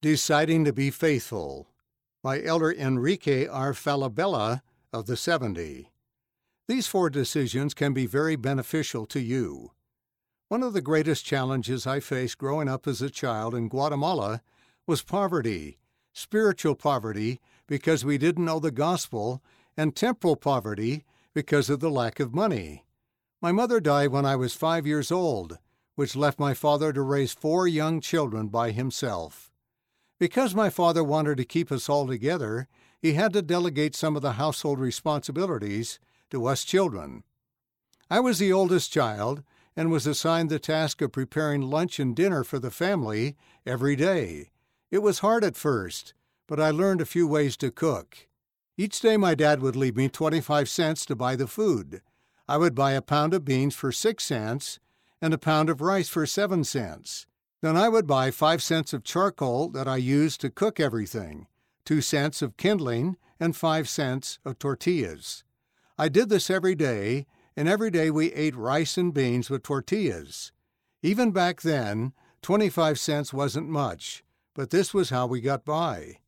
Deciding to be Faithful by Elder Enrique R. Falabella of the 70. These four decisions can be very beneficial to you. One of the greatest challenges I faced growing up as a child in Guatemala was poverty, spiritual poverty because we didn't know the gospel, and temporal poverty because of the lack of money. My mother died when I was 5 years old, which left my father to raise four young children by himself. Because my father wanted to keep us all together, he had to delegate some of the household responsibilities to us children. I was the oldest child and was assigned the task of preparing lunch and dinner for the family every day. It was hard at first, but I learned a few ways to cook. Each day my dad would leave me 25 cents to buy the food. I would buy a pound of beans for 6 cents and a pound of rice for 7 cents. Then I would buy 5 cents of charcoal that I used to cook everything, 2 cents of kindling, and 5 cents of tortillas. I did this every day, and every day we ate rice and beans with tortillas. Even back then, 25 cents wasn't much, but this was how we got by.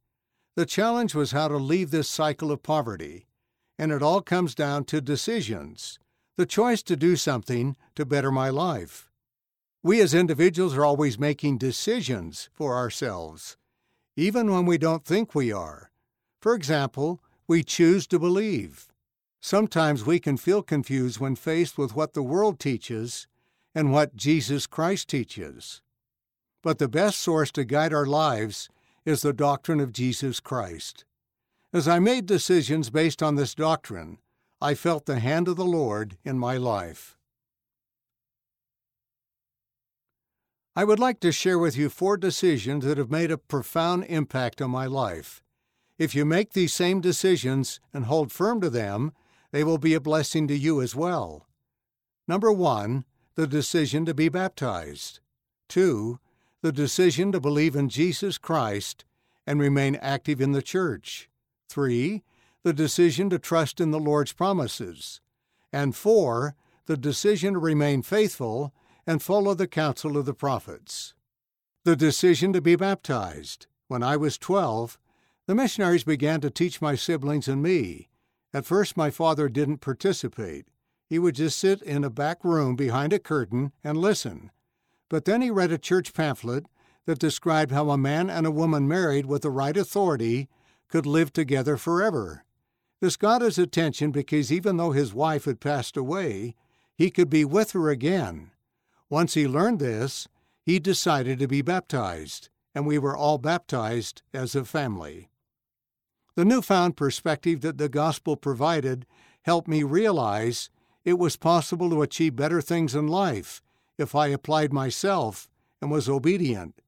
The challenge was how to leave this cycle of poverty, and it all comes down to decisions, the choice to do something to better my life. We as individuals are always making decisions for ourselves, even when we don't think we are. For example, we choose to believe. Sometimes we can feel confused when faced with what the world teaches and what Jesus Christ teaches. But the best source to guide our lives is the doctrine of Jesus Christ. As I made decisions based on this doctrine, I felt the hand of the Lord in my life. I would like to share with you four decisions that have made a profound impact on my life. If you make these same decisions and hold firm to them, they will be a blessing to you as well. Number 1, the decision to be baptized. 2, the decision to believe in Jesus Christ and remain active in the church. 3, the decision to trust in the Lord's promises. And 4, the decision to remain faithful and follow the counsel of the prophets. The decision to be baptized. When I was 12, the missionaries began to teach my siblings and me. At first, my father didn't participate. He would just sit in a back room behind a curtain and listen. But then he read a church pamphlet that described how a man and a woman married with the right authority could live together forever. This got his attention because even though his wife had passed away, he could be with her again. Once he learned this, he decided to be baptized, and we were all baptized as a family. The newfound perspective that the gospel provided helped me realize it was possible to achieve better things in life if I applied myself and was obedient.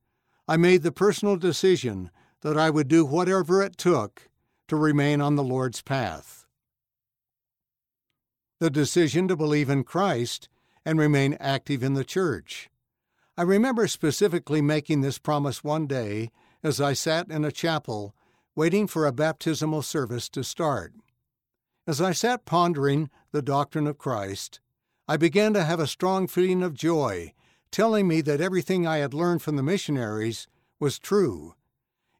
I made the personal decision that I would do whatever it took to remain on the Lord's path. The decision to believe in Christ and remain active in the church. I remember specifically making this promise one day as I sat in a chapel waiting for a baptismal service to start. As I sat pondering the doctrine of Christ, I began to have a strong feeling of joy, telling me that everything I had learned from the missionaries was true.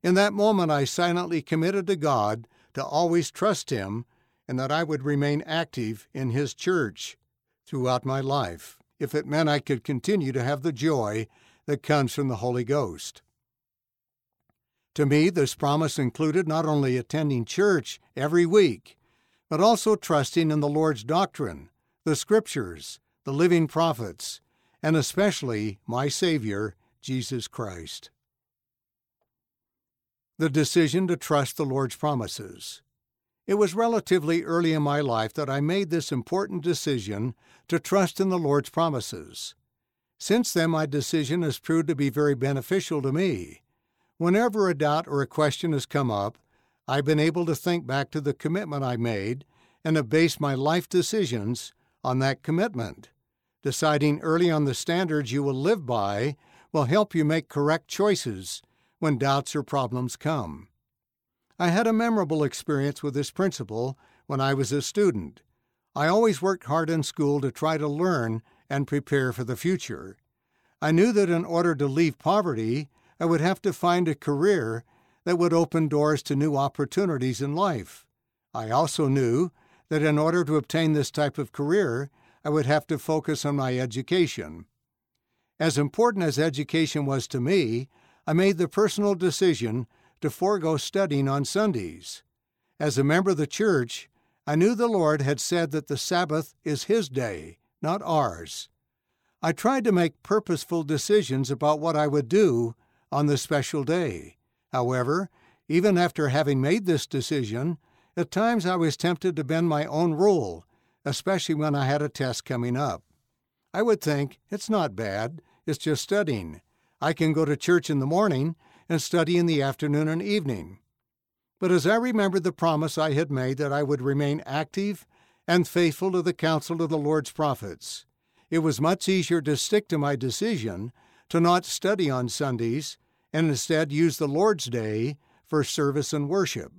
In that moment, I silently committed to God to always trust Him and that I would remain active in His church throughout my life, if it meant I could continue to have the joy that comes from the Holy Ghost. To me, this promise included not only attending church every week, but also trusting in the Lord's doctrine, the Scriptures, the living prophets, and especially my Savior, Jesus Christ. The decision to trust the Lord's promises. It was relatively early in my life that I made this important decision to trust in the Lord's promises. Since then, my decision has proved to be very beneficial to me. Whenever a doubt or a question has come up, I've been able to think back to the commitment I made and have based my life decisions on that commitment. Deciding early on the standards you will live by will help you make correct choices when doubts or problems come. I had a memorable experience with this principle when I was a student. I always worked hard in school to try to learn and prepare for the future. I knew that in order to leave poverty, I would have to find a career that would open doors to new opportunities in life. I also knew that in order to obtain this type of career, I would have to focus on my education. As important as education was to me, I made the personal decision to forego studying on Sundays. As a member of the church, I knew the Lord had said that the Sabbath is His day, not ours. I tried to make purposeful decisions about what I would do on the special day. However, even after having made this decision, at times I was tempted to bend my own rule, especially when I had a test coming up. I would think, it's not bad, it's just studying. I can go to church in the morning and study in the afternoon and evening. But as I remembered the promise I had made that I would remain active and faithful to the counsel of the Lord's prophets, it was much easier to stick to my decision to not study on Sundays and instead use the Lord's Day for service and worship.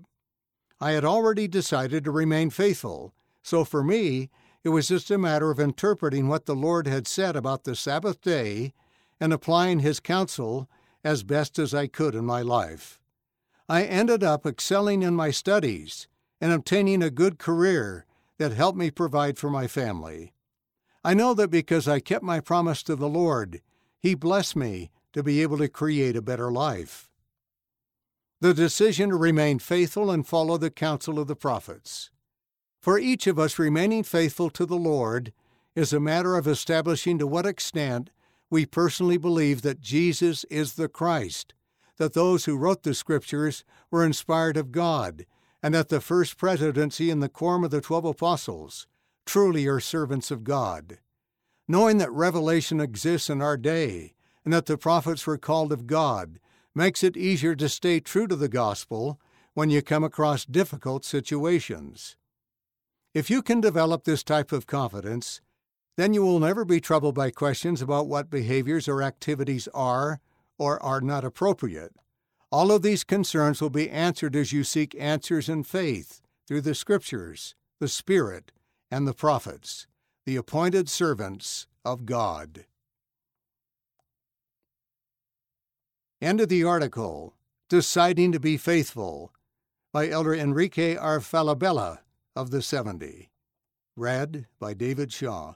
I had already decided to remain faithful, so for me, it was just a matter of interpreting what the Lord had said about the Sabbath day and applying His counsel as best as I could in my life. I ended up excelling in my studies and obtaining a good career that helped me provide for my family. I know that because I kept my promise to the Lord, He blessed me to be able to create a better life. The decision to remain faithful and follow the counsel of the prophets. For each of us, remaining faithful to the Lord is a matter of establishing to what extent we personally believe that Jesus is the Christ, that those who wrote the Scriptures were inspired of God, and that the first presidency and the quorum of the 12 apostles truly are servants of God. Knowing that revelation exists in our day and that the prophets were called of God makes it easier to stay true to the gospel when you come across difficult situations. If you can develop this type of confidence, then you will never be troubled by questions about what behaviors or activities are or are not appropriate. All of these concerns will be answered as you seek answers in faith through the Scriptures, the Spirit, and the prophets, the appointed servants of God. End of the article, Deciding to be Faithful, by Elder Enrique R. Falabella of the 70. Read by David Shaw.